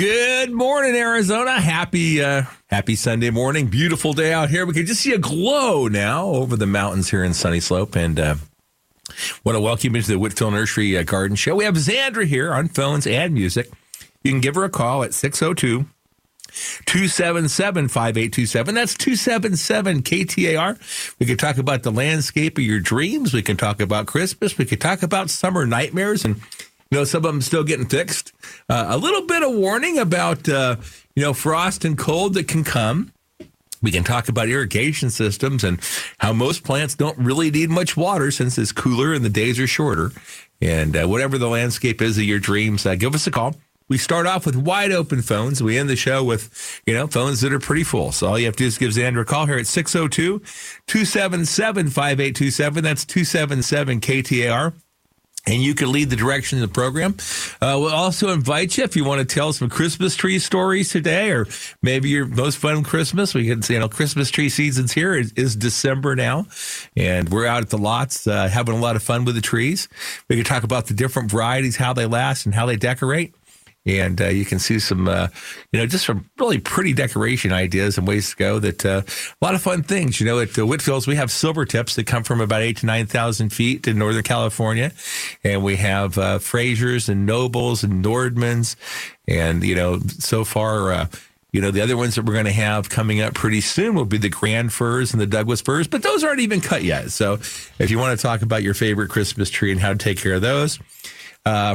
Good morning, Arizona. Happy Sunday morning. Beautiful day out here. We can just see a glow now over the mountains here in Sunny Slope. And want to welcome you to the Whitfield Nursery Garden Show. We have Xandra here on phones and music. You can give her a call at 602-277-5827. That's 277-KTAR. We could talk about the landscape of your dreams. We can talk about Christmas. We could talk about summer nightmares and... you know, some of them still getting fixed. A little bit of warning about, frost and cold that can come. We can talk about irrigation systems and how most plants don't really need much water since it's cooler and the days are shorter. And whatever the landscape is of your dreams, give us a call. We start off with wide open phones. We end the show with, phones that are pretty full. So all you have to do is give Xandra a call here at 602-277-5827. That's 277-KTAR. And you can lead the direction of the program. We'll also invite you if you want to tell some Christmas tree stories today, or maybe your most fun Christmas. We can say, Christmas tree season's here. It is December now, and we're out at the lots having a lot of fun with the trees. We can talk about the different varieties, how they last, and how they decorate. And you can see some, just some really pretty decoration ideas and ways to go that a lot of fun things. At Whitfield's, we have silver tips that come from about 8,000 to 9,000 feet in Northern California. And we have Frasers and Nobles and Nordmanns. And, so far, the other ones that we're going to have coming up pretty soon will be the Grand Firs and the Douglas Firs. But those aren't even cut yet. So if you want to talk about your favorite Christmas tree and how to take care of those.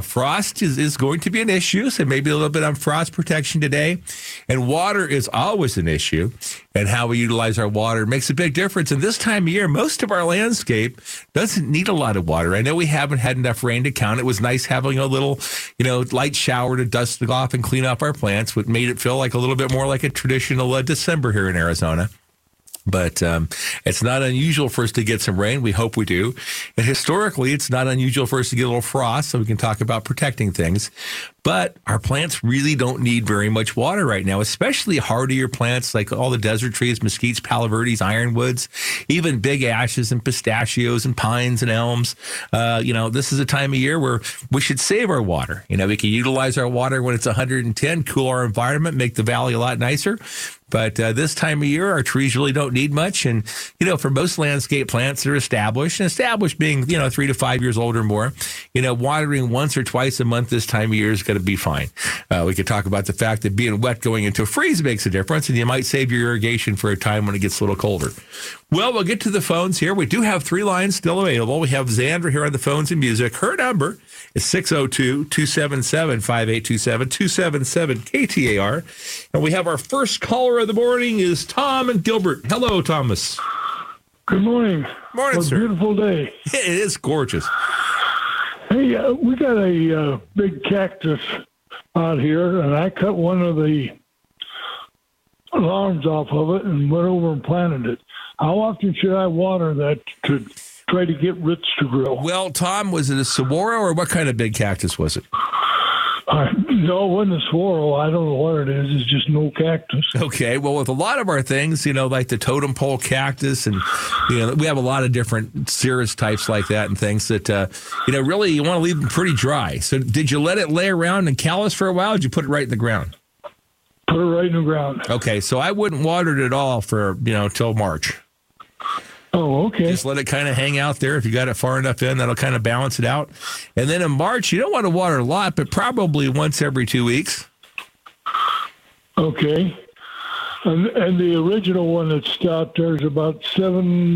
Frost is going to be an issue, so maybe a little bit on frost protection today. And water is always an issue, and how we utilize our water makes a big difference. And this time of year, most of our landscape doesn't need a lot of water. I know we haven't had enough rain to count. It was nice having a little, light shower to dust off and clean off our plants, which made it feel like a little bit more like a traditional December here in Arizona. But it's not unusual for us to get some rain. We hope we do. And historically, it's not unusual for us to get a little frost, so we can talk about protecting things. But our plants really don't need very much water right now, especially hardier plants like all the desert trees, mesquites, paloverdes, ironwoods, even big ashes and pistachios and pines and elms. This is a time of year where we should save our water. We can utilize our water when it's 110, cool our environment, make the valley a lot nicer. But this time of year, our trees really don't need much. And, for most landscape plants that are established being, 3 to 5 years old or more, watering once or twice a month this time of year is going to be fine. We could talk about the fact that being wet going into a freeze makes a difference, and you might save your irrigation for a time when it gets a little colder. Well, we'll get to the phones here. We do have three lines still available. We have Xandra here on the phones and music. Her number is 602-277-5827, 277-KTAR. And we have our first caller of the morning is Tom and Gilbert. Hello, Thomas. Good morning. Morning, sir. Beautiful day. It is gorgeous. Hey, we got a big cactus out here, and I cut one of the alarms off of it and went over and planted it. How often should I water that to try to get roots to grow? Well, Tom, was it a saguaro or what kind of big cactus was it? No, it wasn't a saguaro. I don't know what it is. It's just no cactus. Okay. Well, with a lot of our things, like the totem pole cactus and, we have a lot of different cereus types like that and things that, really you want to leave them pretty dry. So did you let it lay around and callus for a while? Or did you put it right in the ground? Put it right in the ground. Okay. So I wouldn't water it at all for, till March. Oh, okay. Just let it kind of hang out there. If you got it far enough in, that'll kind of balance it out. And then in March, you don't want to water a lot, but probably once every 2 weeks. Okay. And the original one that's out there is about 15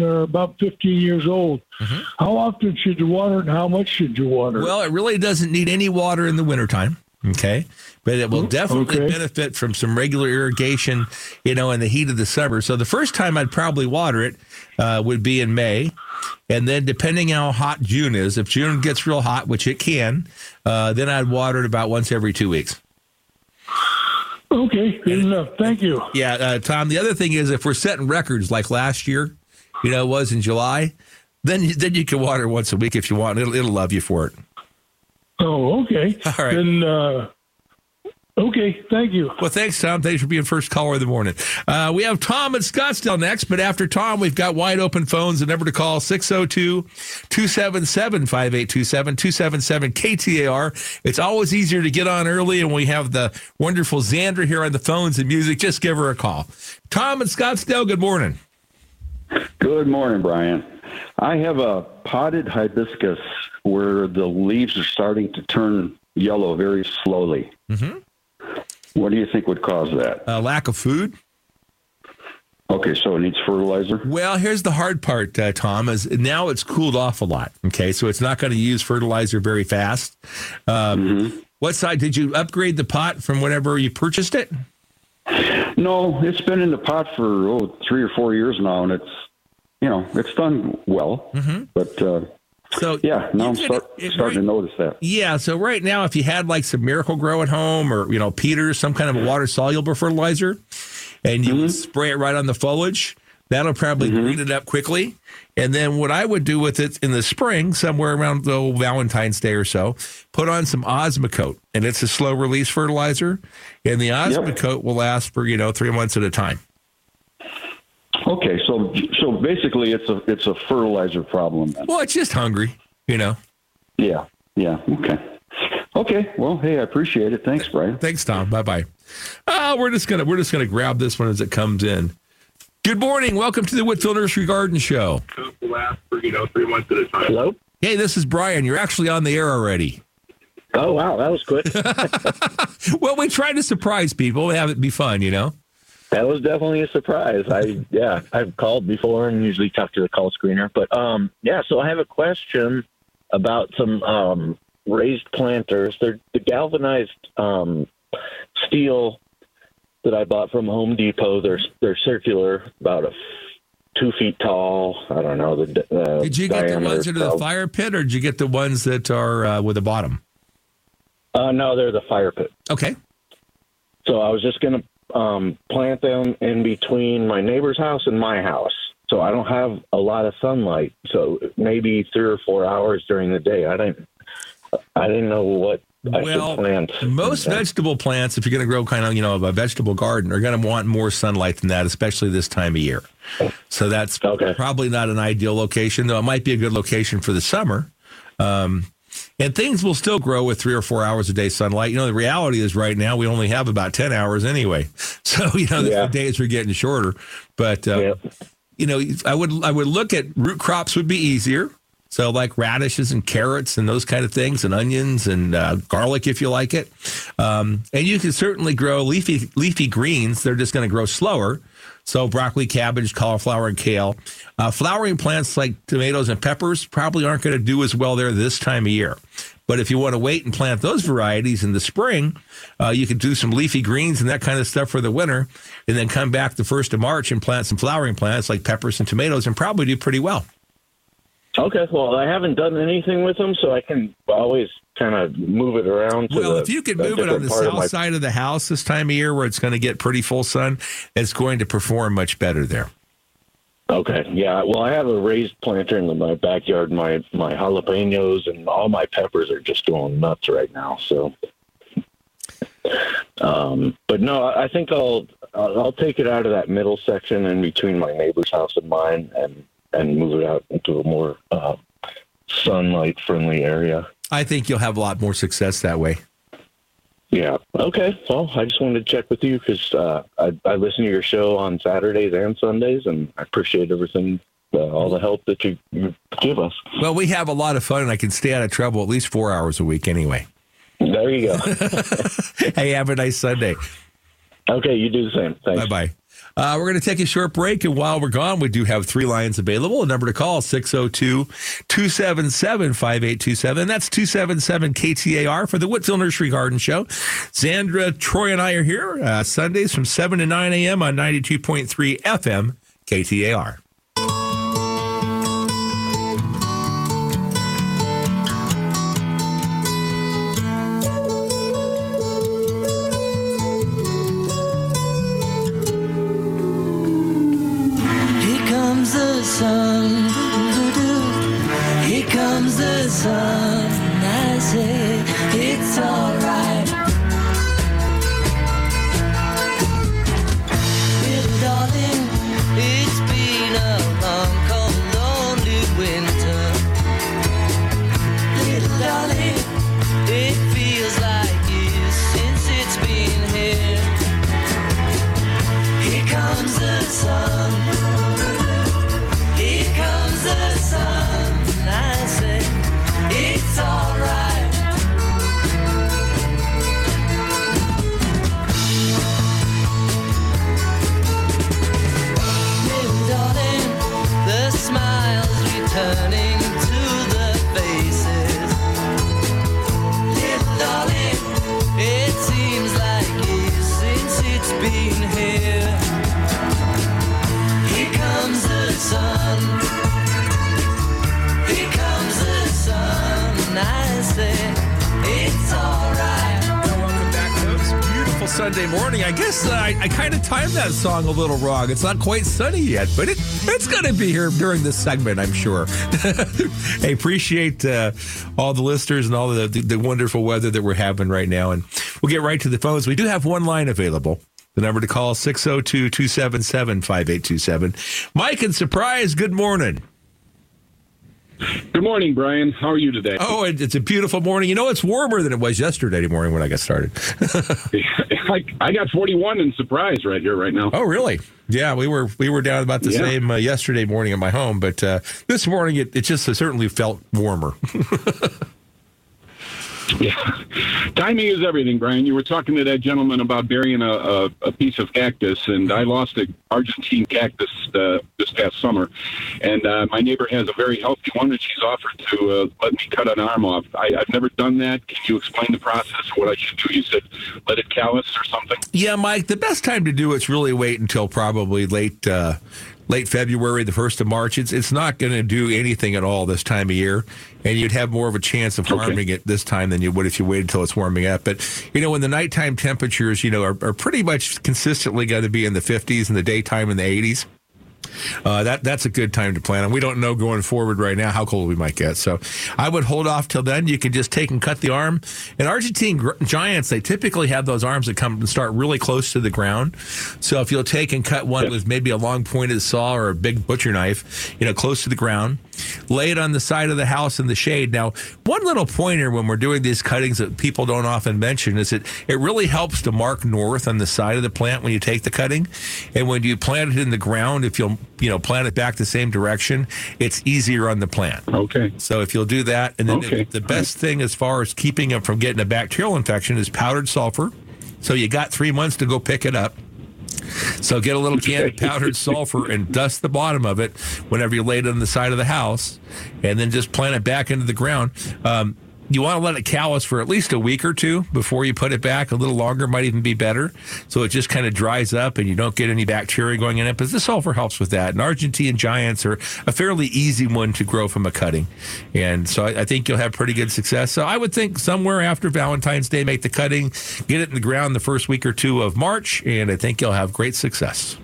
years old. Mm-hmm. How often should you water it and how much should you water? Well, it really doesn't need any water in the wintertime. Okay. But it will definitely benefit from some regular irrigation, in the heat of the summer. So the first time I'd probably water it would be in May. And then depending on how hot June is, if June gets real hot, which it can, then I'd water it about once every 2 weeks. Okay. Good enough. Thank you. Yeah. Tom, the other thing is if we're setting records like last year, it was in July, then you can water once a week if you want. It'll love you for it. Oh, okay. All right. Then Okay, thank you. Well, thanks, Tom. Thanks for being first caller of the morning. We have Tom in Scottsdale next, but after Tom, we've got wide open phones. The number to call, 602-277-5827, 277-KTAR. It's always easier to get on early, and we have the wonderful Xandra here on the phones and music. Just give her a call. Tom in Scottsdale, good morning. Good morning, Brian. I have a potted hibiscus where the leaves are starting to turn yellow very slowly. Mm-hmm. What do you think would cause that? Lack of food. Okay, so it needs fertilizer? Well, here's the hard part, Tom, is now it's cooled off a lot, okay? So it's not going to use fertilizer very fast. Mm-hmm. What side? Did you upgrade the pot from whenever you purchased it? No, it's been in the pot for 3 or 4 years now, and it's, it's done well. Mm-hmm. But, so yeah, now I'm starting to notice that. Yeah, so right now, if you had like some Miracle-Gro at home or, Peter, some kind of a water-soluble fertilizer, and you mm-hmm. spray it right on the foliage, that'll probably mm-hmm. green it up quickly. And then what I would do with it in the spring, somewhere around Valentine's Day or so, put on some Osmocote, and it's a slow-release fertilizer, and the Osmocote will last for, 3 months at a time. Okay, so basically it's a fertilizer problem then. Well, it's just hungry, Yeah, okay, well, hey, I appreciate it. Thanks, Brian. Thanks, Tom. Bye-bye. We're just gonna grab this one as it comes in. Good morning. Welcome to the Whitfield Nursery Garden Show. Last for 3 months at a time. Hello? Hey, this is Brian. You're actually on the air already. Oh, wow, that was quick. Well, we try to surprise people. We have it be fun, That was definitely a surprise. I've called before and usually talk to the call screener. But, so I have a question about some raised planters. They're the galvanized steel that I bought from Home Depot. They're circular, about 2 feet tall. I don't know. Did you get the ones that are the fire pit, or did you get the ones that are with the bottom? No, they're the fire pit. Okay. So I was just going to plant them in between my neighbor's house and my house. So I don't have a lot of sunlight. So maybe 3 or 4 hours during the day. I didn't know what I should plant. Most vegetable plants, if you're going to grow kind of, a vegetable garden, are going to want more sunlight than that, especially this time of year. So that's probably not an ideal location, though it might be a good location for the summer. And things will still grow with 3 or 4 hours a day sunlight. The reality is right now we only have about 10 hours anyway. So, the days are getting shorter. But, I would look at root crops would be easier. So like radishes and carrots and those kind of things, and onions and garlic if you like it. And you can certainly grow leafy greens. They're just going to grow slower. So broccoli, cabbage, cauliflower, and kale. Flowering plants like tomatoes and peppers probably aren't going to do as well there this time of year. But if you want to wait and plant those varieties in the spring, you can do some leafy greens and that kind of stuff for the winter, and then come back the 1st of March and plant some flowering plants like peppers and tomatoes and probably do pretty well. Okay, well, I haven't done anything with them, so I can always kind of move it around. Well, if you can move it on the south side of the house this time of year where it's going to get pretty full sun, it's going to perform much better there. Okay, yeah. Well, I have a raised planter in my backyard. My jalapenos and all my peppers are just going nuts right now. So, but no, I think I'll take it out of that middle section in between my neighbor's house and mine and move it out into a more sunlight-friendly area. I think you'll have a lot more success that way. Yeah. Okay. Well, I just wanted to check with you because I listen to your show on Saturdays and Sundays, and I appreciate everything, all the help that you give us. Well, we have a lot of fun, and I can stay out of trouble at least 4 hours a week anyway. There you go. Hey, have a nice Sunday. Okay, you do the same. Thanks. Bye-bye. We're going to take a short break, and while we're gone, we do have three lines available. A number to call, 602-277-5827. That's 277-KTAR for the Whitfield Nursery Garden Show. Xandra, Troy, and I are here Sundays from 7 to 9 a.m. on 92.3 FM KTAR. Sun, I say it's all right. Sunday morning. I guess I kind of timed that song a little wrong. It's not quite sunny yet, but it's going to be here during this segment, I'm sure. I appreciate all the listeners and all the wonderful weather that we're having right now. And we'll get right to the phones. We do have one line available. The number to call, 602-277-5827. Mike in Surprise, good morning. Good morning, Brian. How are you today? Oh, it's a beautiful morning. You know, it's warmer than it was yesterday morning when I got started. I got 41 in Surprise right here right now. Oh, really? Yeah, we were down about the same yesterday morning at my home, but this morning it just certainly felt warmer. Yeah. Timing is everything, Brian. You were talking to that gentleman about burying a piece of cactus, and I lost an Argentine cactus this past summer. And my neighbor has a very healthy one, and she's offered to let me cut an arm off. I've never done that. Can you explain the process, what I should do? You said let it callus or something? Yeah, Mike, the best time to do it's really wait until probably late February, the 1st of March, it's not going to do anything at all this time of year, and you'd have more of a chance of harming it this time than you would if you waited until it's warming up. But, you know, when the nighttime temperatures, you know, are pretty much consistently going to be in the 50s and the daytime in the 80s, that's a good time to plant. And we don't know going forward right now how cold we might get. So I would hold off till then. You can just take and cut the arm. And Argentine giants, they typically have those arms that come and start really close to the ground. So if you'll take and cut one with maybe a long pointed saw or a big butcher knife, you know, close to the ground, lay it on the side of the house in the shade. Now, one little pointer when we're doing these cuttings that people don't often mention is it really helps to mark north on the side of the plant when you take the cutting. And when you plant it in the ground, if you'll plant it back the same direction, it's easier on the plant. Okay. So if you'll do that, and then the best thing as far as keeping it from getting a bacterial infection is powdered sulfur. So you got 3 months to go pick it up. So get a little can of powdered sulfur and dust the bottom of it whenever you lay it on the side of the house, and then just plant it back into the ground. You want to let it callus for at least a week or two before you put it back. A little longer might even be better. So it just kind of dries up and you don't get any bacteria going in it. But the sulfur helps with that. And Argentine giants are a fairly easy one to grow from a cutting. And so I think you'll have pretty good success. So I would think somewhere after Valentine's Day, make the cutting, get it in the ground the first week or two of March, and I think you'll have great success.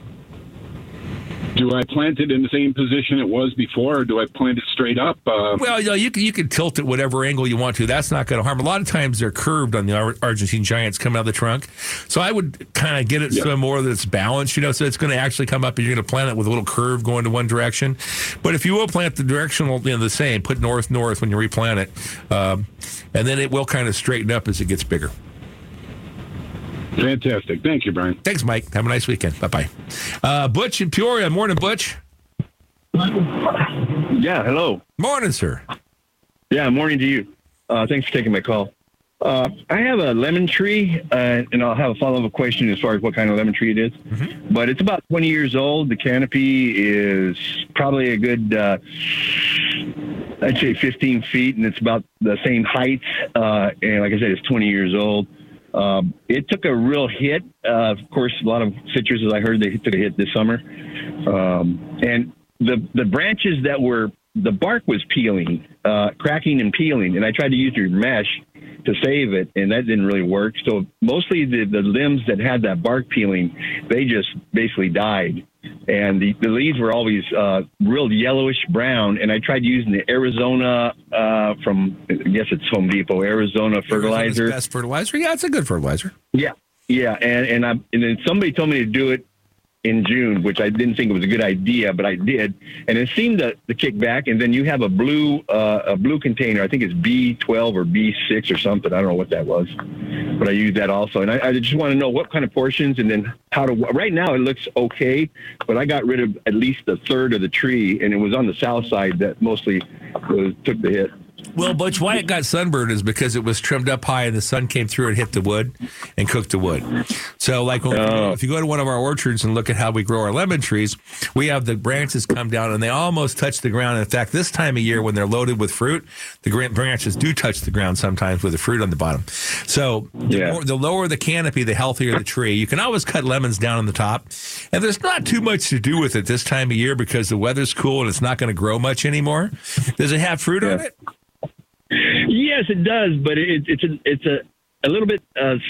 Do I plant it in the same position it was before, or do I plant it straight up? Well, you know, you can tilt it whatever angle you want to. That's not going to harm. A lot of times they're curved on the Argentine giants coming out of the trunk. So I would kind of get it so more that it's balanced, you know, so it's going to actually come up and you're going to plant it with a little curve going to one direction. But if you will plant the directional, you know, the same, put north when you replant it, and then it will kind of straighten up as it gets bigger. Fantastic. Thank you, Brian. Thanks, Mike. Have a nice weekend. Bye-bye. Butch in Peoria. Morning, Butch. Yeah, hello. Morning, sir. Yeah, morning to you. Thanks for taking my call. I have a lemon tree, and I'll have a follow-up question as far as what kind of lemon tree it is. Mm-hmm. But it's about 20 years old. The canopy is probably a good, I'd say 15 feet, and it's about the same height. And like I said, it's 20 years old. It took a real hit. Of course, a lot of citrus, as I heard, they took a hit this summer. And the branches that were, the bark was peeling, cracking and peeling. And I tried to use your mesh to save it, and that didn't really work. So mostly the limbs that had that bark peeling, they just basically died. And the leaves were always real yellowish brown. And I tried using the Arizona I guess it's Home Depot, Arizona fertilizer. Arizona's best fertilizer? Yeah, it's a good fertilizer. Yeah. And then somebody told me to do it in June, which I didn't think it was a good idea, but I did. And it seemed to kick back. And then you have a blue container. I think it's B12 or B6 or something. I don't know what that was, but I used that also. And I just want to know what kind of portions and then how to, right now it looks okay, but I got rid of at least a third of the tree, and it was on the south side that mostly took the hit. Well, Butch, why it got sunburned is because it was trimmed up high and the sun came through and hit the wood and cooked the wood. So, like, if you go to one of our orchards and look at how we grow our lemon trees, we have the branches come down and they almost touch the ground. In fact, this time of year when they're loaded with fruit, the branches do touch the ground sometimes with the fruit on the bottom. So the lower the canopy, the healthier the tree. You can always cut lemons down on the top. And there's not too much to do with it this time of year because the weather's cool and it's not going to grow much anymore. Does it have fruit on it? Yes, it does, but it's a little bit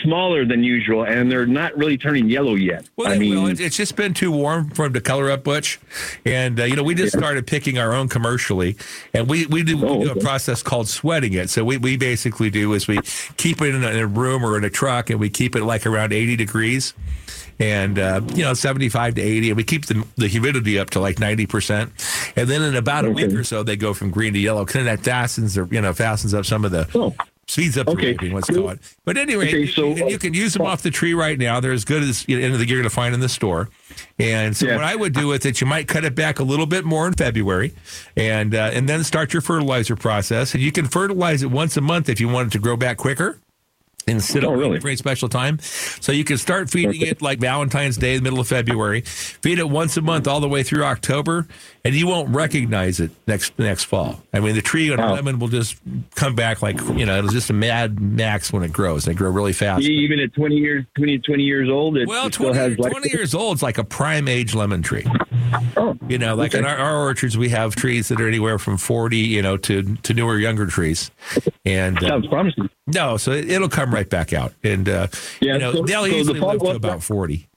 smaller than usual, and they're not really turning yellow yet. Well, it's just been too warm for them to color up, Butch. And, we just started picking our own commercially, and we do a process called sweating it. So we basically do is we keep it in a room or in a truck, and we keep it like around 80 degrees and, 75 to 80, and we keep the humidity up to like 90%. And then in about a week or so, they go from green to yellow. And that fastens up some of the... Oh. Speeds up the raving, what's going on. But anyway, you can use them off the tree right now. They're as good as you're going to find in the store. And so what I would do is you might cut it back a little bit more in February and then start your fertilizer process. And you can fertilize it once a month if you want it to grow back quicker instead of for a special time. So you can start feeding it like Valentine's Day, the middle of February. Feed it once a month all the way through October, and you won't recognize it next fall. I mean, the tree on a lemon will just come back like, it'll just a Mad Max when it grows. They grow really fast. Even at 20 years old? It still has 20 years old is like a prime age lemon tree. In our orchards, we have trees that are anywhere from 40, to newer, younger trees. And sounds promising. No, so it'll come right back out. And, they'll easily live to about 40.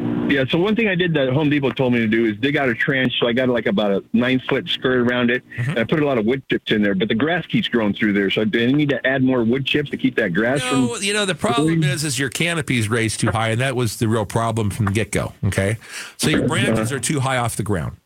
Yeah, so one thing I did that Home Depot told me to do is dig out a trench. So I got like about a 9-foot skirt around it, and I put a lot of wood chips in there. But the grass keeps growing through there, so I need to add more wood chips to keep that grass from... the problem is your canopy's raised too high, and that was the real problem from the get-go, okay? So your branches are too high off the ground.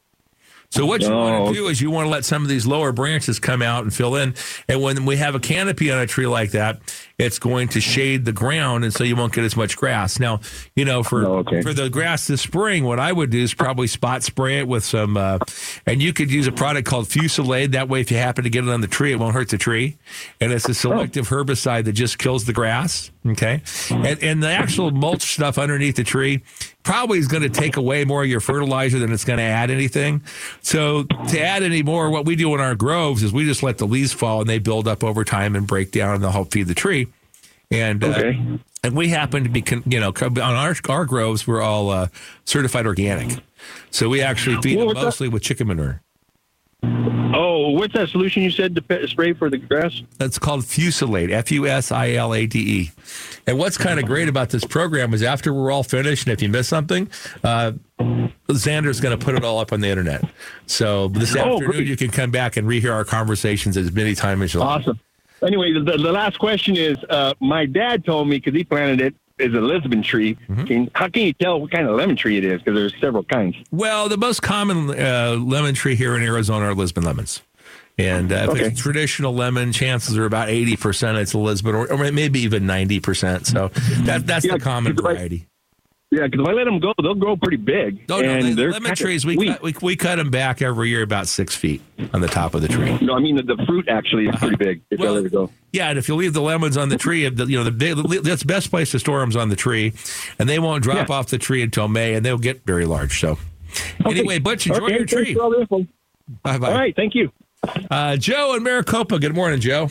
So what you want to do is you want to let some of these lower branches come out and fill in. And when we have a canopy on a tree like that, it's going to shade the ground, and so you won't get as much grass. Now, for the grass this spring, what I would do is probably spot spray it with some, and you could use a product called Fusilade. That way, if you happen to get it on the tree, it won't hurt the tree. And it's a selective herbicide that just kills the grass, okay? And the actual mulch stuff underneath the tree probably is going to take away more of your fertilizer than it's going to add anything. So to add any more, what we do in our groves is we just let the leaves fall and they build up over time and break down and they'll help feed the tree. And and we happen to be, on our groves, we're all certified organic. So we actually feed them mostly with chicken manure. Oh, what's that solution you said to spray for the grass? That's called Fusilade, Fusilade. And what's kind of great about this program is after we're all finished, and if you miss something, Xander's going to put it all up on the internet. So this afternoon, you can come back and rehear our conversations as many times as you like. Awesome. Anyway, the last question is, my dad told me, because he planted it, is a Lisbon tree. Mm-hmm. How can you tell what kind of lemon tree it is? Because there's several kinds. Well, the most common lemon tree here in Arizona are Lisbon lemons. And if it's traditional lemon, chances are about 80% it's a Lisbon, or maybe even 90%. So that's the common variety. Yeah, because if I let them go, they'll grow pretty big. The lemon trees, we cut them back every year about 6 feet on the top of the tree. No, I mean the fruit actually is pretty big if I let it go. Yeah, and if you leave the lemons on the tree, that's the best place to store them is on the tree, and they won't drop off the tree until May, and they'll get very large. So anyway, Butch, enjoy your tree. Bye-bye. All right, thank you. Joe in Maricopa. Good morning, Joe.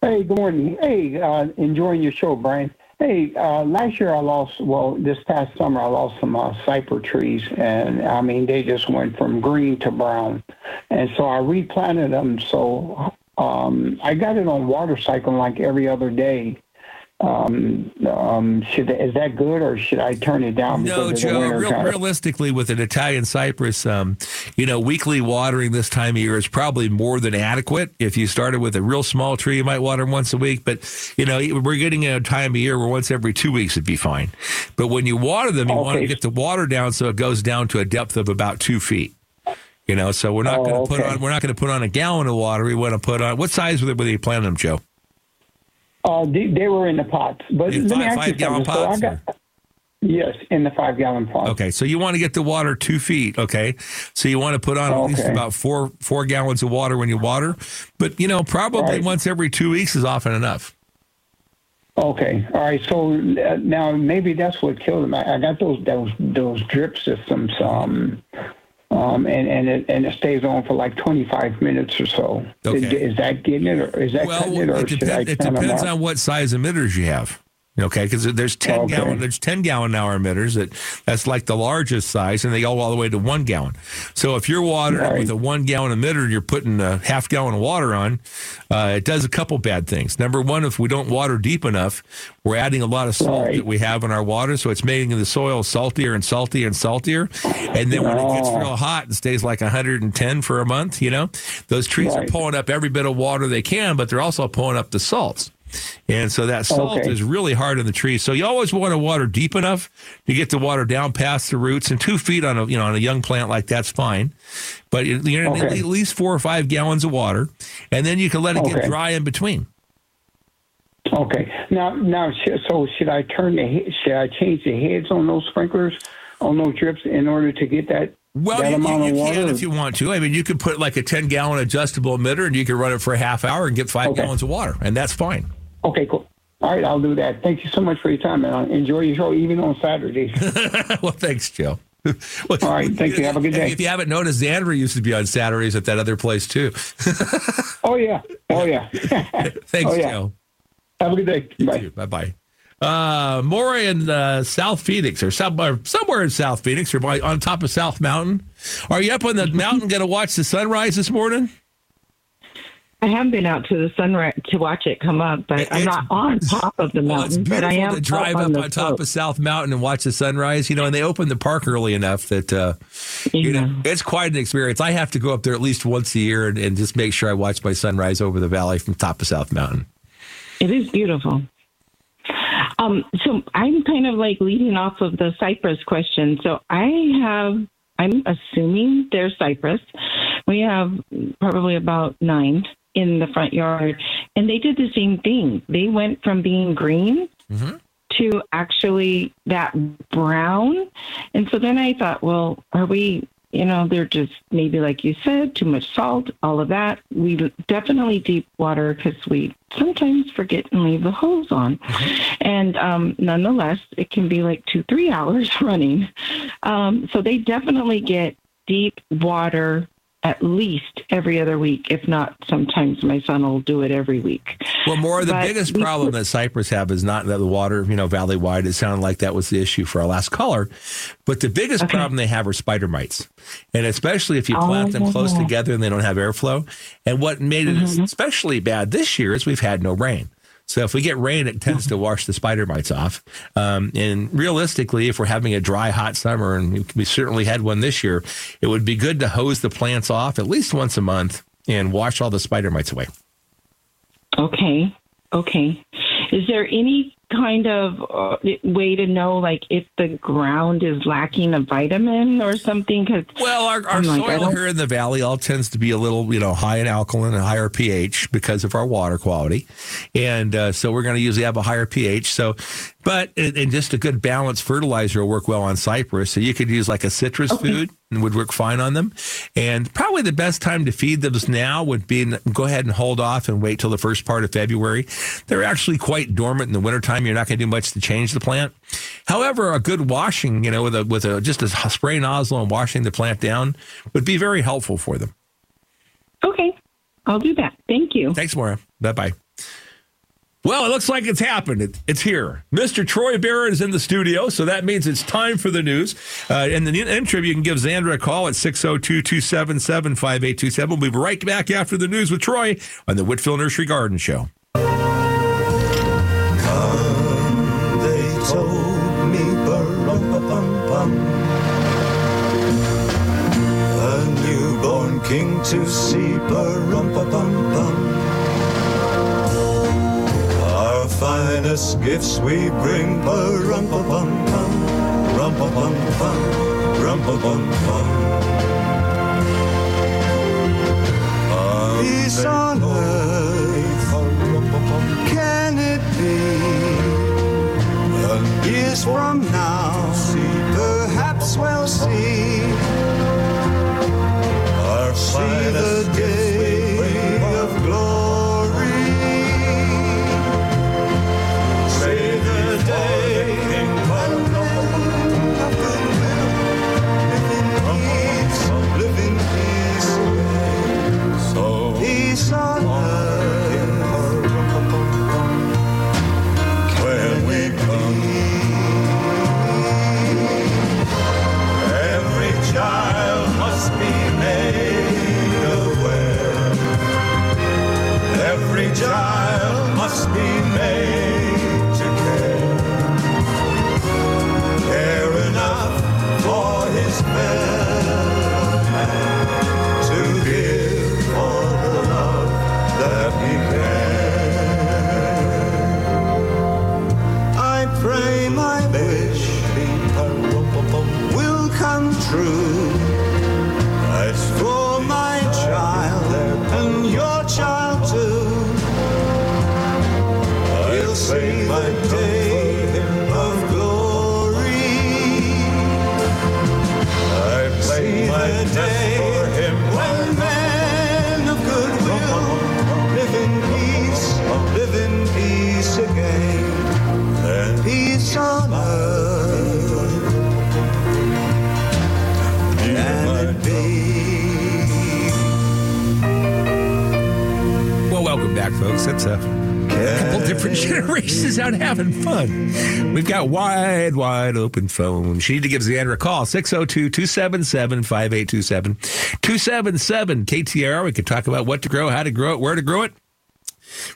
Hey, good morning. Hey, enjoying your show, Brian. Hey, this past summer, I lost some cyper trees, and they just went from green to brown. And so I replanted them. So I got it on water cycle like every other day. Is that good, or should I turn it down? No, Joe, realistically, with an Italian cypress, weekly watering this time of year is probably more than adequate. If you started with a real small tree, you might water them once a week. But, we're getting a time of year where once every 2 weeks would be fine. But when you water them, you want to get the water down so it goes down to a depth of about 2 feet. So we're not going to put on a gallon of water. We want to put on, what size were they planting them, Joe? They were in the pots, but in let me ask you something. Pots, so yes, in the 5 gallon pot. Okay, so you want to get the water 2 feet. Okay, so you want to put on at least about four gallons of water when you water, but probably once every 2 weeks is often enough. Okay, all right. So now maybe that's what killed them. I got those drip systems, and it stays on for like 25 minutes or so. Okay. Is that getting it, or is that cutting it, or it depends on what size emitters you have. Okay, because there's 10 gallon hour emitters that's like the largest size, and they go all the way to 1 gallon. So if you're watering with a 1 gallon emitter and you're putting a half gallon of water on, it does a couple bad things. Number one, if we don't water deep enough, we're adding a lot of salt that we have in our water, so it's making the soil saltier and saltier and saltier. And then when it gets real hot and stays like 110 for a month, those trees are pulling up every bit of water they can, but they're also pulling up the salts. And so that salt is really hard on the tree. So you always want to water deep enough to get the water down past the roots. And 2 feet on a young plant like that's fine. But you're going to need at least 4 or 5 gallons of water. And then you can let it get dry in between. Okay. Now, so should I change the heads on those sprinklers, on those drips, in order to get that? Well, you can if you want to. I mean, you could put like a 10-gallon adjustable emitter, and you can run it for a half hour and get 5 gallons of water, and that's fine. Okay, cool. All right, I'll do that. Thank you so much for your time, and enjoy your show, even on Saturdays. Well, thanks, Joe. Well, all right, thank you. Have a good day. If you haven't noticed, Xandra used to be on Saturdays at that other place, too. Oh, yeah. Thanks, Joe. Have a good day. You too. Bye-bye. More in South Phoenix or somewhere in South Phoenix or on top of South Mountain. Are you up on the mountain going to watch the sunrise this morning? I haven't been out to the sunrise to watch it come up, but I'm not on top of the mountain. But I am to drive up on top of South Mountain and watch the sunrise. And they open the park early enough that it's quite an experience. I have to go up there at least once a year and just make sure I watch my sunrise over the valley from top of South Mountain. It is beautiful. So I'm kind of like leading off of the cypress question. So I'm assuming they're cypress. We have probably about 9 in the front yard, and they did the same thing. They went from being green to actually that brown. And so then I thought, well, are we, they're just maybe like you said, too much salt, all of that. We definitely deep water because we sometimes forget and leave the hose on. And nonetheless, it can be like 2-3 hours running. So they definitely get deep water at least every other week, if not sometimes my son will do it every week. Well, the biggest problem that cypress have is not that the water, valley wide. It sounded like that was the issue for our last caller. But the biggest problem they have are spider mites. And especially if you plant them close together and they don't have airflow. And what made it especially bad this year is we've had no rain. So if we get rain, it tends to wash the spider mites off. And realistically, if we're having a dry, hot summer, and we certainly had one this year, it would be good to hose the plants off at least once a month and wash all the spider mites away. Okay. Is there any kind of way to know, like, if the ground is lacking a vitamin or something? Cause our soil here in the valley all tends to be a little, high in alkaline and higher pH because of our water quality. And so we're going to usually have a higher pH. So, but just a good balanced fertilizer will work well on cypress. So you could use like a citrus food and would work fine on them. And probably the best time to feed them now would be go ahead and hold off and wait till the first part of February. They're actually quite dormant in the wintertime. You're not going to do much to change the plant. However, a good washing, with just a spray nozzle and washing the plant down would be very helpful for them. Okay, I'll do that. Thank you. Thanks, Maura. Bye-bye. Well, it looks like it's happened. It's here. Mr. Troy Barrett is in the studio, so that means it's time for the news. In the interim, you can give Xandra a call at 602-277-5827. We'll be right back after the news with Troy on the Whitfield Nursery Garden Show. me, ba-rum-ba-bum-bum. A newborn king to see, ba-rum-ba-bum-bum. Our finest gifts we bring, ba-rum-ba-bum-bum, rum-ba-bum-bum, rum-ba-bum-bum. Peace on earth, can it be? Years from now, perhaps we'll see the day of glory. See the day of the living peace. So peace on earth. Child must be made aware. Every child must be made to care. Care enough for his fellow man to give all the love that he can. I pray my wish will come true. Back, folks. It's a couple different generations out having fun. We've got wide open phones. She gives Xandra a call, 602-277-5827. 277-KTR. We can talk about what to grow, how to grow it, where to grow it.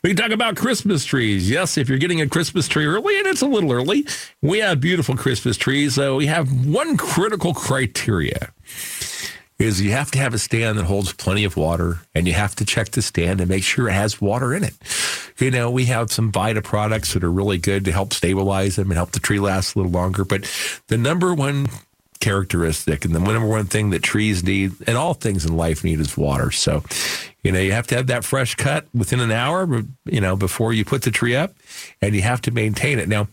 We can talk about Christmas trees. Yes, if you're getting a Christmas tree early, and it's a little early, we have beautiful Christmas trees. So we have one critical criteria. Is you have to have a stand that holds plenty of water, and you have to check the stand and make sure it has water in it. You know, we have some Vita products that are really good to help stabilize them and help the tree last a little longer. But the number one characteristic and the number one thing that trees need and all things in life need is water. So, you know, you have to have that fresh cut within an hour, you know, before you put the tree up, and you have to maintain it. Now,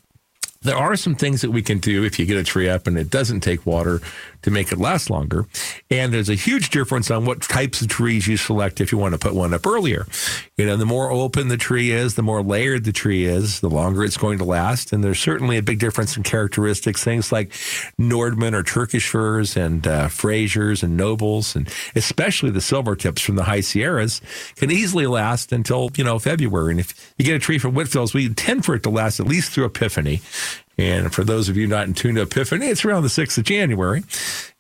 there are some things that we can do if you get a tree up and it doesn't take water to make it last longer. And there's a huge difference on what types of trees you select if you want to put one up earlier. You know, the more open the tree is, the more layered the tree is, the longer it's going to last. And there's certainly a big difference in characteristics. Things like Nordmann or Turkish firs and Frasers and Nobles, and especially the silvertips from the High Sierras, can easily last until, you know, February. And if you get a tree from Whitfield's, we intend for it to last at least through Epiphany. And for those of you not in tune to Epiphany, it's around the 6th of January.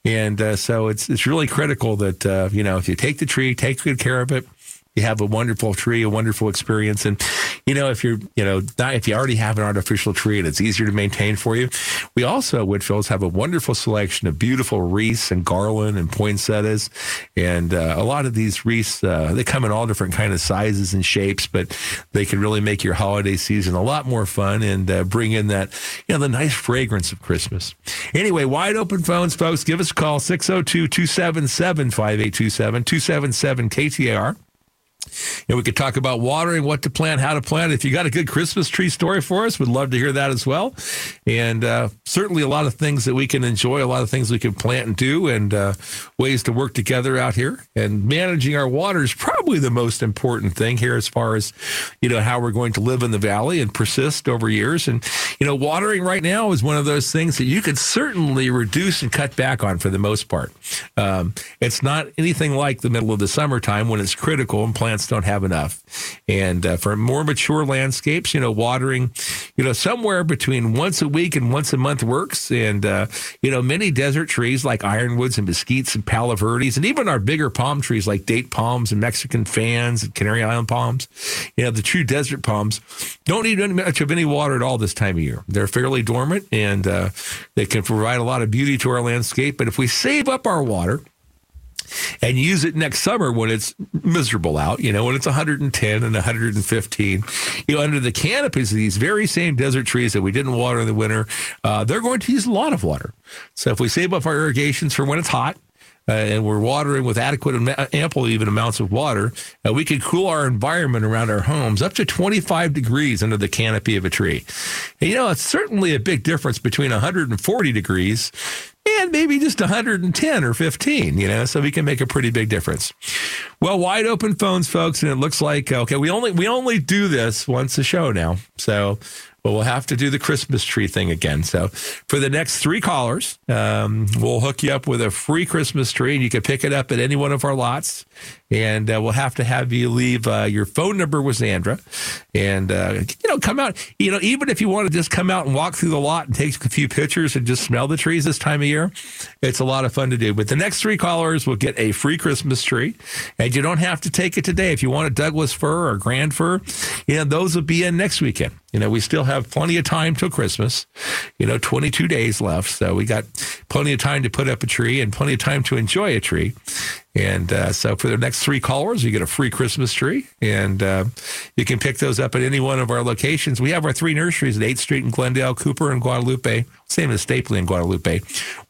And so it's really critical that, you know, if you take the tree, take good care of it, you have a wonderful tree, a wonderful experience. And, you know, if you're, you know, not, if you already have an artificial tree and it's easier to maintain for you, we also at Whitfields have a wonderful selection of beautiful wreaths and garland and poinsettias. And a lot of these wreaths, they come in all different kinds of sizes and shapes, but they can really make your holiday season a lot more fun and bring in that, you know, the nice fragrance of Christmas. Anyway, wide open phones, folks. Give us a call, 602-277-5827, 277-KTAR. And we could talk about watering, what to plant, how to plant. If you got a good Christmas tree story for us, we'd love to hear that as well. And certainly a lot of things that we can enjoy, a lot of things we can plant and do, and ways to work together out here. And managing our water is probably the most important thing here as far as, you know, how we're going to live in the valley and persist over years. And, you know, watering right now is one of those things that you could certainly reduce and cut back on for the most part. It's not anything like the middle of the summertime when it's critical and plants don't have enough. And for more mature landscapes, watering, somewhere between once a week and once a month works. And, many desert trees like ironwoods and mesquites and paloverdes, and even our bigger palm trees like date palms and Mexican fans and Canary Island palms, the true desert palms don't need much of any water at all this time of year. They're fairly dormant, and they can provide a lot of beauty to our landscape. But if we save up our water and use it next summer when it's miserable out, when it's 110 and 115, under the canopies of these very same desert trees that we didn't water in the winter, they're going to use a lot of water. So if we save up our irrigations for when it's hot, and we're watering with adequate and ample even amounts of water, we could cool our environment around our homes up to 25 degrees under the canopy of a tree. And, it's certainly a big difference between 140 degrees and maybe just 110 or 15, so we can make a pretty big difference. Well, wide open phones, folks, and it looks like, okay, we only do this once a show now. So, well, we'll have to do the Christmas tree thing again. So for the next three callers, we'll hook you up with a free Christmas tree, and you can pick it up at any one of our lots. And we'll have to have you leave your phone number with Xandra. And, come out. Even if you want to just come out and walk through the lot and take a few pictures and just smell the trees this time of year, it's a lot of fun to do. But the next three callers will get a free Christmas tree. And you don't have to take it today. If you want a Douglas fir or grand fir, those will be in next weekend. We still have plenty of time till Christmas, 22 days left. So we got plenty of time to put up a tree and plenty of time to enjoy a tree. And so for the next three callers, you get a free Christmas tree, and you can pick those up at any one of our locations. We have our three nurseries at 8th Street in Glendale, Cooper in Guadalupe, same as Stapley in Guadalupe,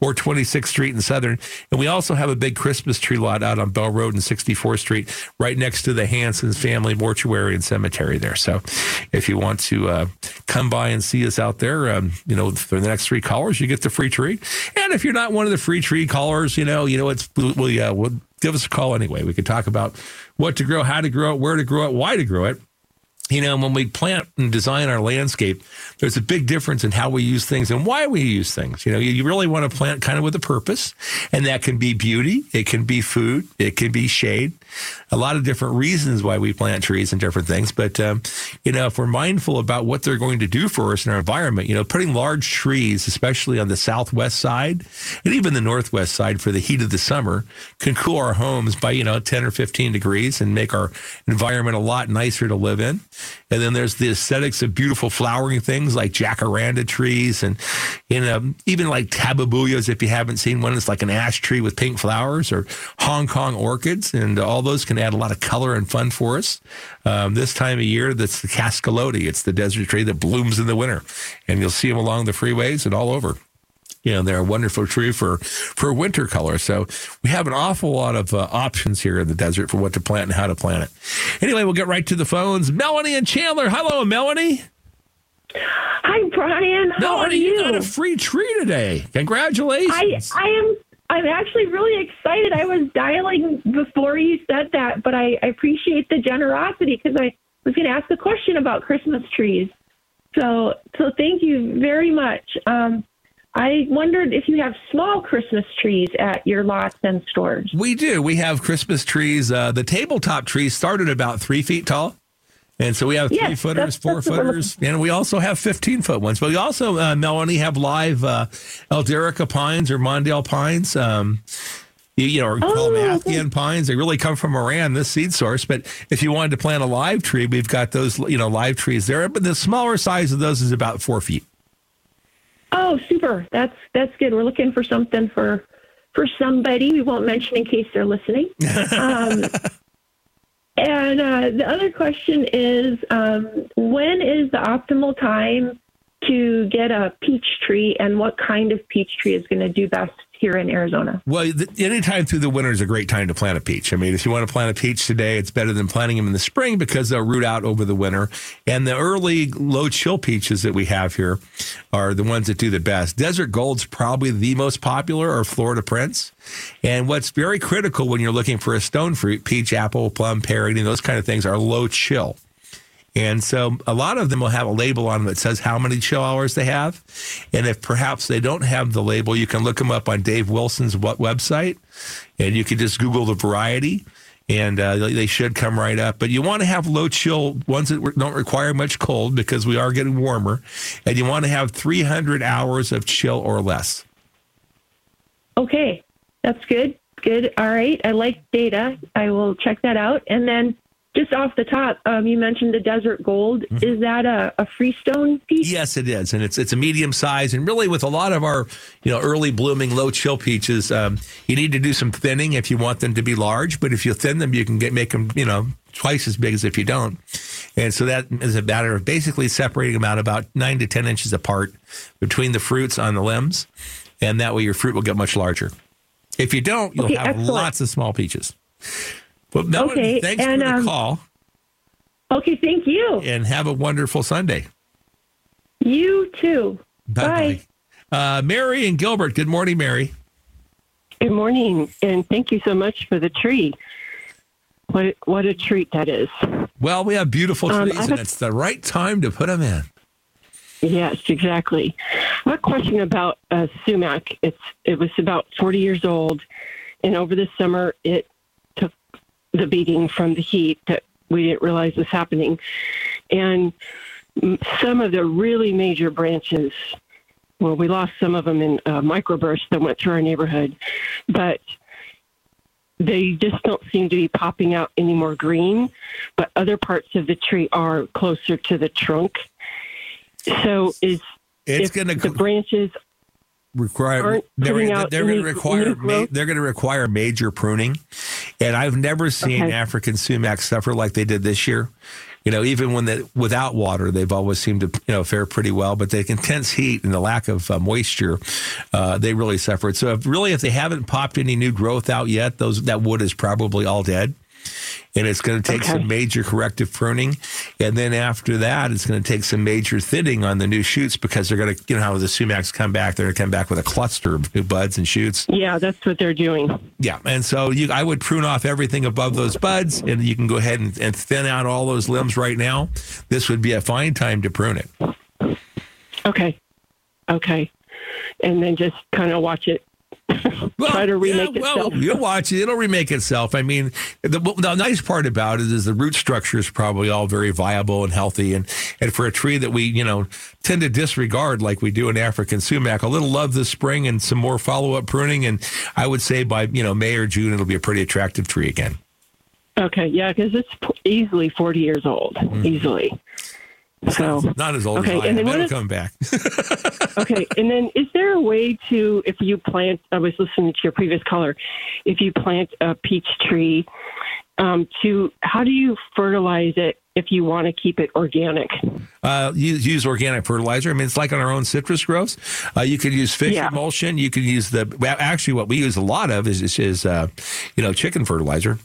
or 26th Street in Southern. And we also have a big Christmas tree lot out on Bell Road and 64th Street, right next to the Hanson Family Mortuary and Cemetery there. So if you want to come by and see us out there, for the next three callers, you get the free tree. And if you're not one of the free tree callers, we'll give us a call anyway. We could talk about what to grow, how to grow it, where to grow it, why to grow it. When we plant and design our landscape, there's a big difference in how we use things and why we use things. You really want to plant kind of with a purpose, and that can be beauty. It can be food. It can be shade. A lot of different reasons why we plant trees and different things. But, if we're mindful about what they're going to do for us in our environment, putting large trees, especially on the southwest side and even the northwest side for the heat of the summer, can cool our homes by, 10 or 15 degrees and make our environment a lot nicer to live in. And then there's the aesthetics of beautiful flowering things like jacaranda trees and even like tabebuyas, if you haven't seen one. It's like an ash tree with pink flowers, or Hong Kong orchids. And all those can add a lot of color and fun for us. This time of year, that's the cascalote. It's the desert tree that blooms in the winter. And you'll see them along the freeways and all over. They're a wonderful tree for winter color. So we have an awful lot of options here in the desert for what to plant and how to plant it. Anyway, we'll get right to the phones. Melanie and Chandler. Hello, Melanie. Hi, Brian. How are you? You got a free tree today. Congratulations. I'm actually really excited. I was dialing before you said that, but I appreciate the generosity because I was going to ask a question about Christmas trees. So thank you very much. I wondered if you have small Christmas trees at your lots and stores. We do. We have Christmas trees. The tabletop trees started about 3 feet tall. And so we have 3-footers, 4-footers, and we also have 15-foot ones. But we also, Melanie, have live Eldarica pines or Mondale pines. Or call them Afghan pines. They really come from Iran, this seed source. But if you wanted to plant a live tree, we've got those, live trees there. But the smaller size of those is about 4 feet. Oh, super. That's good. We're looking for something for somebody. We won't mention in case they're listening. And the other question is, when is the optimal time to get a peach tree, and what kind of peach tree is going to do best here in Arizona? Well, any time through the winter is a great time to plant a peach. I mean, if you want to plant a peach today, it's better than planting them in the spring because they'll root out over the winter. And the early low chill peaches that we have here are the ones that do the best. Desert Gold's probably the most popular, or Florida Prince. And what's very critical when you're looking for a stone fruit, peach, apple, plum, pear, and those kind of things, are low chill. And so a lot of them will have a label on them that says how many chill hours they have. And if perhaps they don't have the label, you can look them up on Dave Wilson's website, and you can just Google the variety. and they should come right up. But you want to have low chill ones that don't require much cold, because we are getting warmer, and you want to have 300 hours of chill or less. Okay, that's good. Good. All right. I like data. I will check that out. And then just off the top, you mentioned the desert gold. Mm-hmm. Is that a freestone peach? Yes, it is. And it's a medium size. And really with a lot of our, early blooming, low chill peaches, you need to do some thinning if you want them to be large. But if you thin them, you can make them, twice as big as if you don't. And so that is a matter of basically separating them out about 9 to 10 inches apart between the fruits on the limbs. And that way your fruit will get much larger. If you don't, you'll have excellent. Lots of small peaches. Well, Melvin, thanks for the call. Okay, thank you. And have a wonderful Sunday. You too. Bye. Mary and Gilbert. Good morning, Mary. Good morning, and thank you so much for the tree. What a treat that is. Well, we have beautiful trees, and it's the right time to put them in. Yes, exactly. I have a question about sumac. It was about 40 years old, and over the summer it took the beating from the heat that we didn't realize was happening. And some of the really major branches, well, we lost some of them in microbursts that went through our neighborhood, but they just don't seem to be popping out any more green, but other parts of the tree are closer to the trunk. So they're going to require major pruning, and I've never seen African sumac suffer like they did this year. Even when without water, they've always seemed to fare pretty well. But the intense heat and the lack of moisture, they really suffered. So if they haven't popped any new growth out yet, that wood is probably all dead. And it's going to take some major corrective pruning. And then after that, it's going to take some major thinning on the new shoots, because they're going to, how the sumacs come back, they're going to come back with a cluster of new buds and shoots. Yeah, that's what they're doing. Yeah. And so I would prune off everything above those buds, and you can go ahead and thin out all those limbs right now. This would be a fine time to prune it. Okay. And then just kind of watch it. Try to remake itself. Well, you'll watch it. It'll remake itself. I mean, the nice part about it is the root structure is probably all very viable and healthy. And for a tree that we, tend to disregard like we do in African sumac, a little love this spring and some more follow-up pruning. And I would say by, May or June, it'll be a pretty attractive tree again. Okay. Yeah. Because it's easily 40 years old. Mm-hmm. Easily. So not as old as I am. It'll come back. Okay. And then is there a way to, if you plant, I was listening to your previous caller, if you plant a peach tree, how do you fertilize it if you want to keep it organic? You use organic fertilizer. I mean, it's like on our own citrus groves. You can use fish emulsion. You can use what we use a lot of is chicken fertilizer.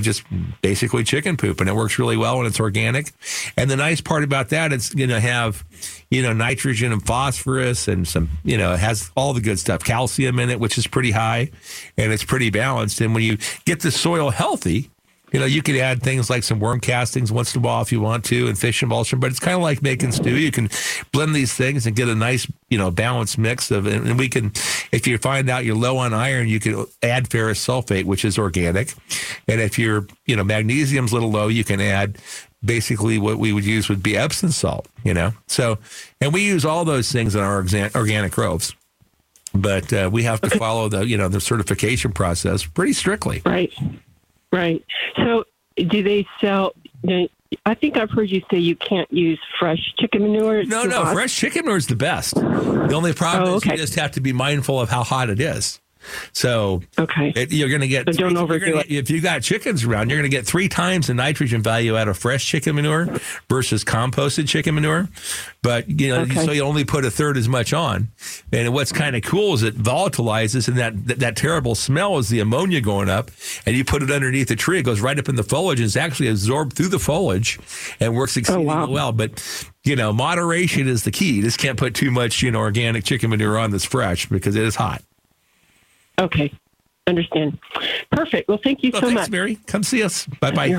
Just basically chicken poop, and it works really well when it's organic. And the nice part about that, it's going to have, nitrogen and phosphorus and some, it has all the good stuff, calcium in it, which is pretty high, and it's pretty balanced. And when you get the soil healthy, you could add things like some worm castings once in a while if you want to, and fish emulsion, but it's kind of like making stew. You can blend these things and get a nice, balanced mix of, and we can, if you find out you're low on iron, you can add ferrous sulfate, which is organic. And if your, magnesium's a little low, you can add basically what we would use would be Epsom salt, So, and we use all those things in our organic groves, but we have to follow the, the certification process pretty strictly. Right. So do they sell, I think I've heard you say you can't use fresh chicken manure. No, fresh chicken manure is the best. The only problem is you just have to be mindful of how hot it is. So you're going to get, so don't overdo it. If you got chickens around, you're going to get 3 times the nitrogen value out of fresh chicken manure versus composted chicken manure. But, so you only put a third as much on. And what's kind of cool is it volatilizes, and that terrible smell is the ammonia going up, and you put it underneath the tree. It goes right up in the foliage, and it's actually absorbed through the foliage and works exceedingly well. But, moderation is the key. You just can't put too much, organic chicken manure on that's fresh, because it is hot. Okay, understand. Perfect. Well, thank you so much. Thanks, Mary. Come see us. Bye-bye.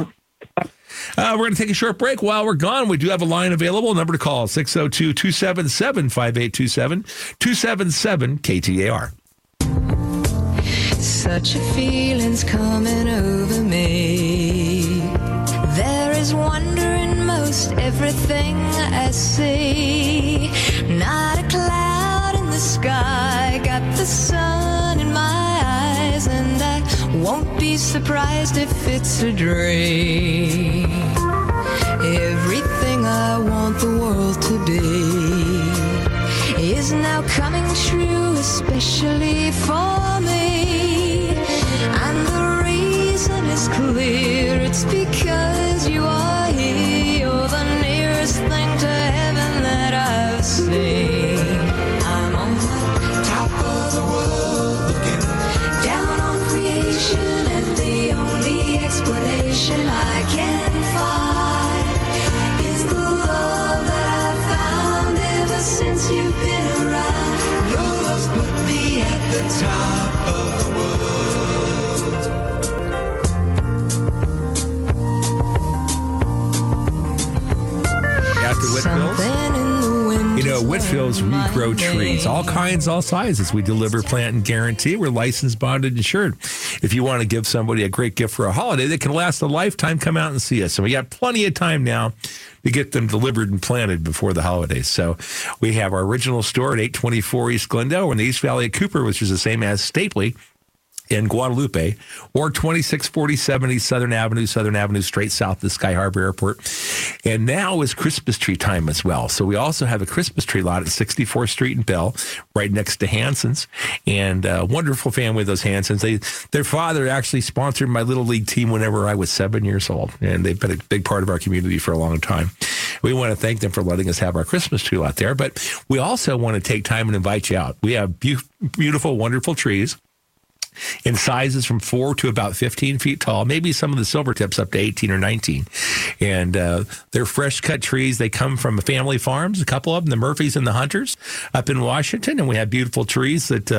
We're going to take a short break. While we're gone, we do have a line available. Number to call, 602-277-5827, 277-KTAR. Such a feeling's coming over me. There is wonder in most everything I see. Not a cloud in the sky, got the sun in my eyes, and I won't be surprised if it's a dream. Everything I want the world to be is now coming true, especially for me. And the reason is clear, it's because you are here. You're the nearest thing to heaven that I've seen. I'm on the top of the world looking down on creation, and the only explanation I can find is the love that I've found ever since you've been around. Put me at the top of the world. After Whitfield, you know, Whitfield's regrow trees, all kinds, all sizes. We deliver, plant, and guarantee. We're licensed, bonded, insured. If you want to give somebody a great gift for a holiday that can last a lifetime, come out and see us. And we got plenty of time now to get them delivered and planted before the holidays. So we have our original store at 824 East Glendale, in the East Valley of Cooper, which is the same as Stapley in Guadalupe, or 2647 East Southern Avenue, straight south of Sky Harbor Airport. And now is Christmas tree time as well. So we also have a Christmas tree lot at 64th Street in Bell, right next to Hanson's. And a wonderful family, those Hansons. Their father actually sponsored my Little League team whenever I was 7 years old. And they've been a big part of our community for a long time. We want to thank them for letting us have our Christmas tree lot there. But we also want to take time and invite you out. We have beautiful, wonderful trees in sizes from 4 to about 15 feet tall, maybe some of the silver tips up to 18 or 19. And they're fresh-cut trees. They come from family farms, a couple of them, the Murphys and the Hunters up in Washington. And we have beautiful trees that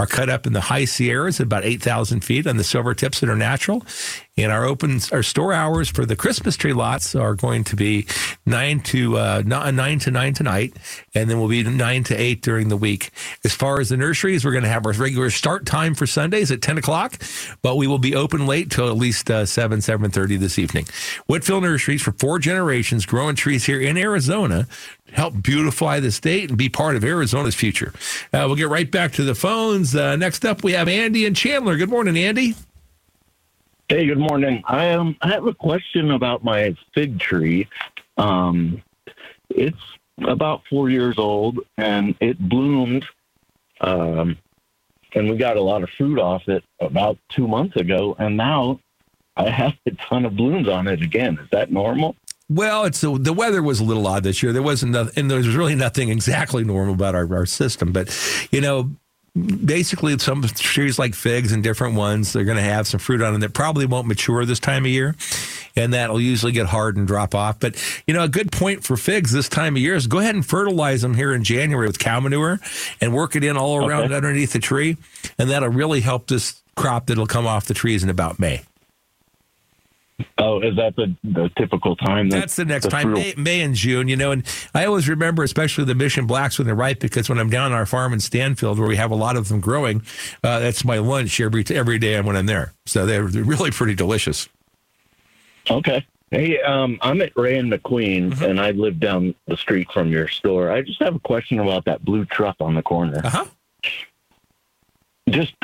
are cut up in the high Sierras at about 8,000 feet on the silver tips that are natural. And our store hours for the Christmas tree lots are going to be 9 to 9 tonight, and then we'll be 9 to 8 during the week. As far as the nurseries, we're going to have our regular start time for Sundays at 10 o'clock, but we will be open late till at least 7:30 this evening. Whitfield Nurseries, for 4 generations, growing trees here in Arizona, help beautify the state and be part of Arizona's future. We'll get right back to the phones. Next up, we have Andy and Chandler. Good morning, Andy. Hey, good morning. I have a question about my fig tree. It's about 4 years old, and it bloomed, and we got a lot of fruit off it about 2 months ago, and now I have a ton of blooms on it again. Is that normal? Well, the weather was a little odd this year. There wasn't and there was really nothing exactly normal about our system, but, you know, basically, some trees like figs and different ones, they're going to have some fruit on them that probably won't mature this time of year, and that'll usually get hard and drop off. But, you know, a good point for figs this time of year is go ahead and fertilize them here in January with cow manure and work it in all around underneath the tree, and that'll really help this crop that'll come off the trees in about May. Oh, is that the typical time? That's the next time, May and June, you know. And I always remember, especially the Mission Blacks when they're ripe, because when I'm down on our farm in Stanfield, where we have a lot of them growing, that's my lunch every day when I'm there. So they're really pretty delicious. Okay. Hey, I'm at Ray and McQueen, and I live down the street from your store. I just have a question about that blue truck on the corner. Uh-huh. Just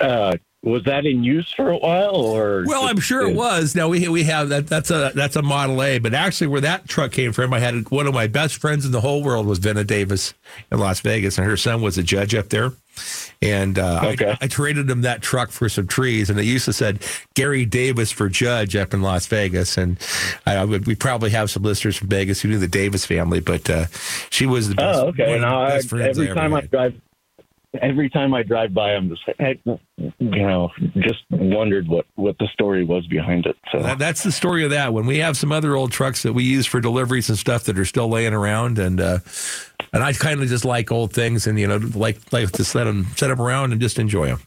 was that in use for a while, or? Well, I'm sure it was. Now we have that. That's a Model A. But actually, where that truck came from, I had one of my best friends in the whole world was Vena Davis in Las Vegas, and her son was a judge up there. And I traded him that truck for some trees, and they used to said Gary Davis for judge up in Las Vegas. And we probably have some listeners from Vegas who knew the Davis family, but she was the best. Oh, okay. Every time I drive by, I'm just like, just wondered what the story was behind it. So that's the story of that one. We have some other old trucks that we use for deliveries and stuff that are still laying around, and I kind of just like old things, and you know, like to set them around and just enjoy them.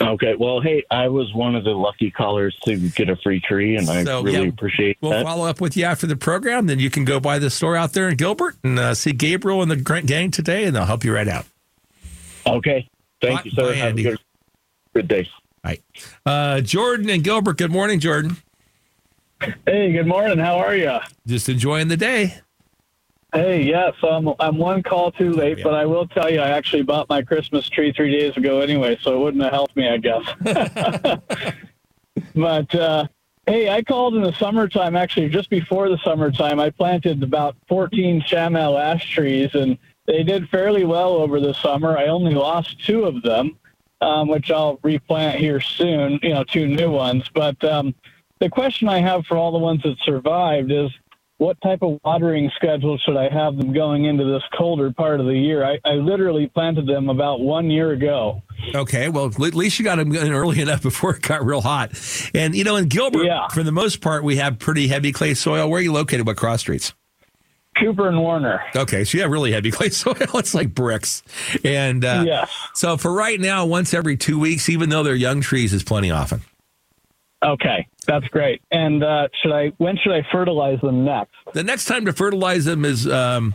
Okay. Well, hey, I was one of the lucky callers to get a free tree, and I really appreciate that. We'll follow up with you after the program. Then you can go by the store out there in Gilbert and see Gabriel and the gang today, and they'll help you right out. Okay. Thank you, sir. Have a good Good day. All right. Jordan and Gilbert. Good morning, Jordan. Hey, good morning. How are you? Just enjoying the day. Hey, yeah, so I'm one call too late, but I will tell you I actually bought my Christmas tree 3 days ago anyway, so it wouldn't have helped me, I guess. But, hey, I called in the summertime, actually just before the summertime. I planted about 14 Shamel ash trees, and they did fairly well over the summer. I only lost 2 of them, which I'll replant here soon, 2 new ones. But the question I have for all the ones that survived is, what type of watering schedule should I have them going into this colder part of the year? I literally planted them about 1 year ago. Okay, well, at least you got them in early enough before it got real hot. And, in Gilbert, for the most part, we have pretty heavy clay soil. Where are you located? What cross streets? Cooper and Warner. Okay, so you have really heavy clay soil. It's like bricks. And so for right now, once every 2 weeks, even though they're young trees, is plenty often. Okay, that's great. And when should I fertilize them next? The next time to fertilize them is, you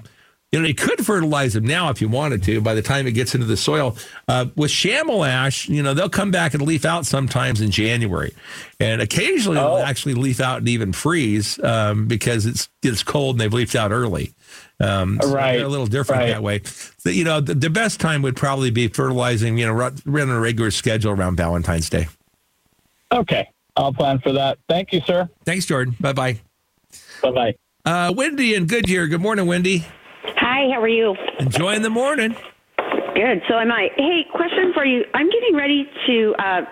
could fertilize them now if you wanted to, by the time it gets into the soil. With Shamel ash, they'll come back and leaf out sometimes in January. And occasionally they'll actually leaf out and even freeze because it's cold and they've leafed out early. Right. So they're a little different that way. So, the best time would probably be fertilizing, on a regular schedule around Valentine's Day. Okay. I'll plan for that. Thank you, sir. Thanks, Jordan. Bye-bye. Bye-bye. Wendy in Goodyear. Good morning, Wendy. Hi, how are you? Enjoying the morning. Good. So am I. Hey, question for you. I'm getting ready to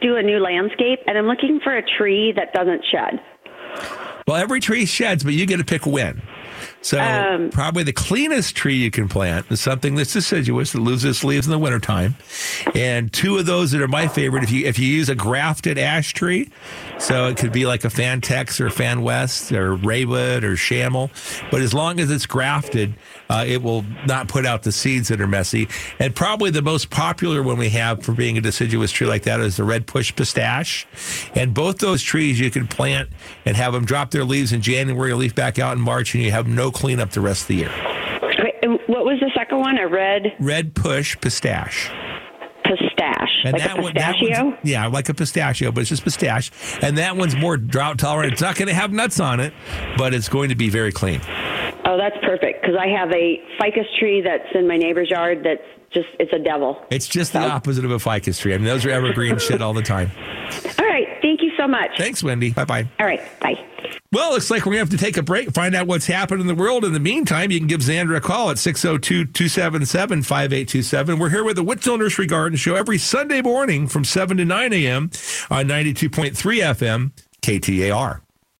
do a new landscape, and I'm looking for a tree that doesn't shed. Well, every tree sheds, but you get to pick when. So probably the cleanest tree you can plant is something that's deciduous that loses leaves in the wintertime. And 2 of those that are my favorite, if you use a grafted ash tree, so it could be like a Fantex or Fan West or Raywood or Shamel. But as long as it's grafted, it will not put out the seeds that are messy. And probably the most popular one we have for being a deciduous tree like that is the red push pistache. And both those trees you can plant and have them drop their leaves in January, leaf back out in March, and you have no clean up the rest of the year. What was the second one? A red push pistache. Pistache. And like that a pistachio? Yeah, like a pistachio, but it's just pistache. And that one's more drought tolerant. It's not going to have nuts on it, but it's going to be very clean. Oh, that's perfect, because I have a ficus tree that's in my neighbor's yard that's just, it's a devil. It's just the opposite of a ficus tree. I mean, those are evergreen shit all the time. All right. Thank you so much. Thanks, Wendy. Bye-bye. All right. Bye. Well, looks like we're going to have to take a break, find out what's happened in the world. In the meantime, you can give Xandra a call at 602-277-5827. We're here with the Whitfield Nursery Garden Show every Sunday morning from 7 to 9 a.m. on 92.3 FM KTAR.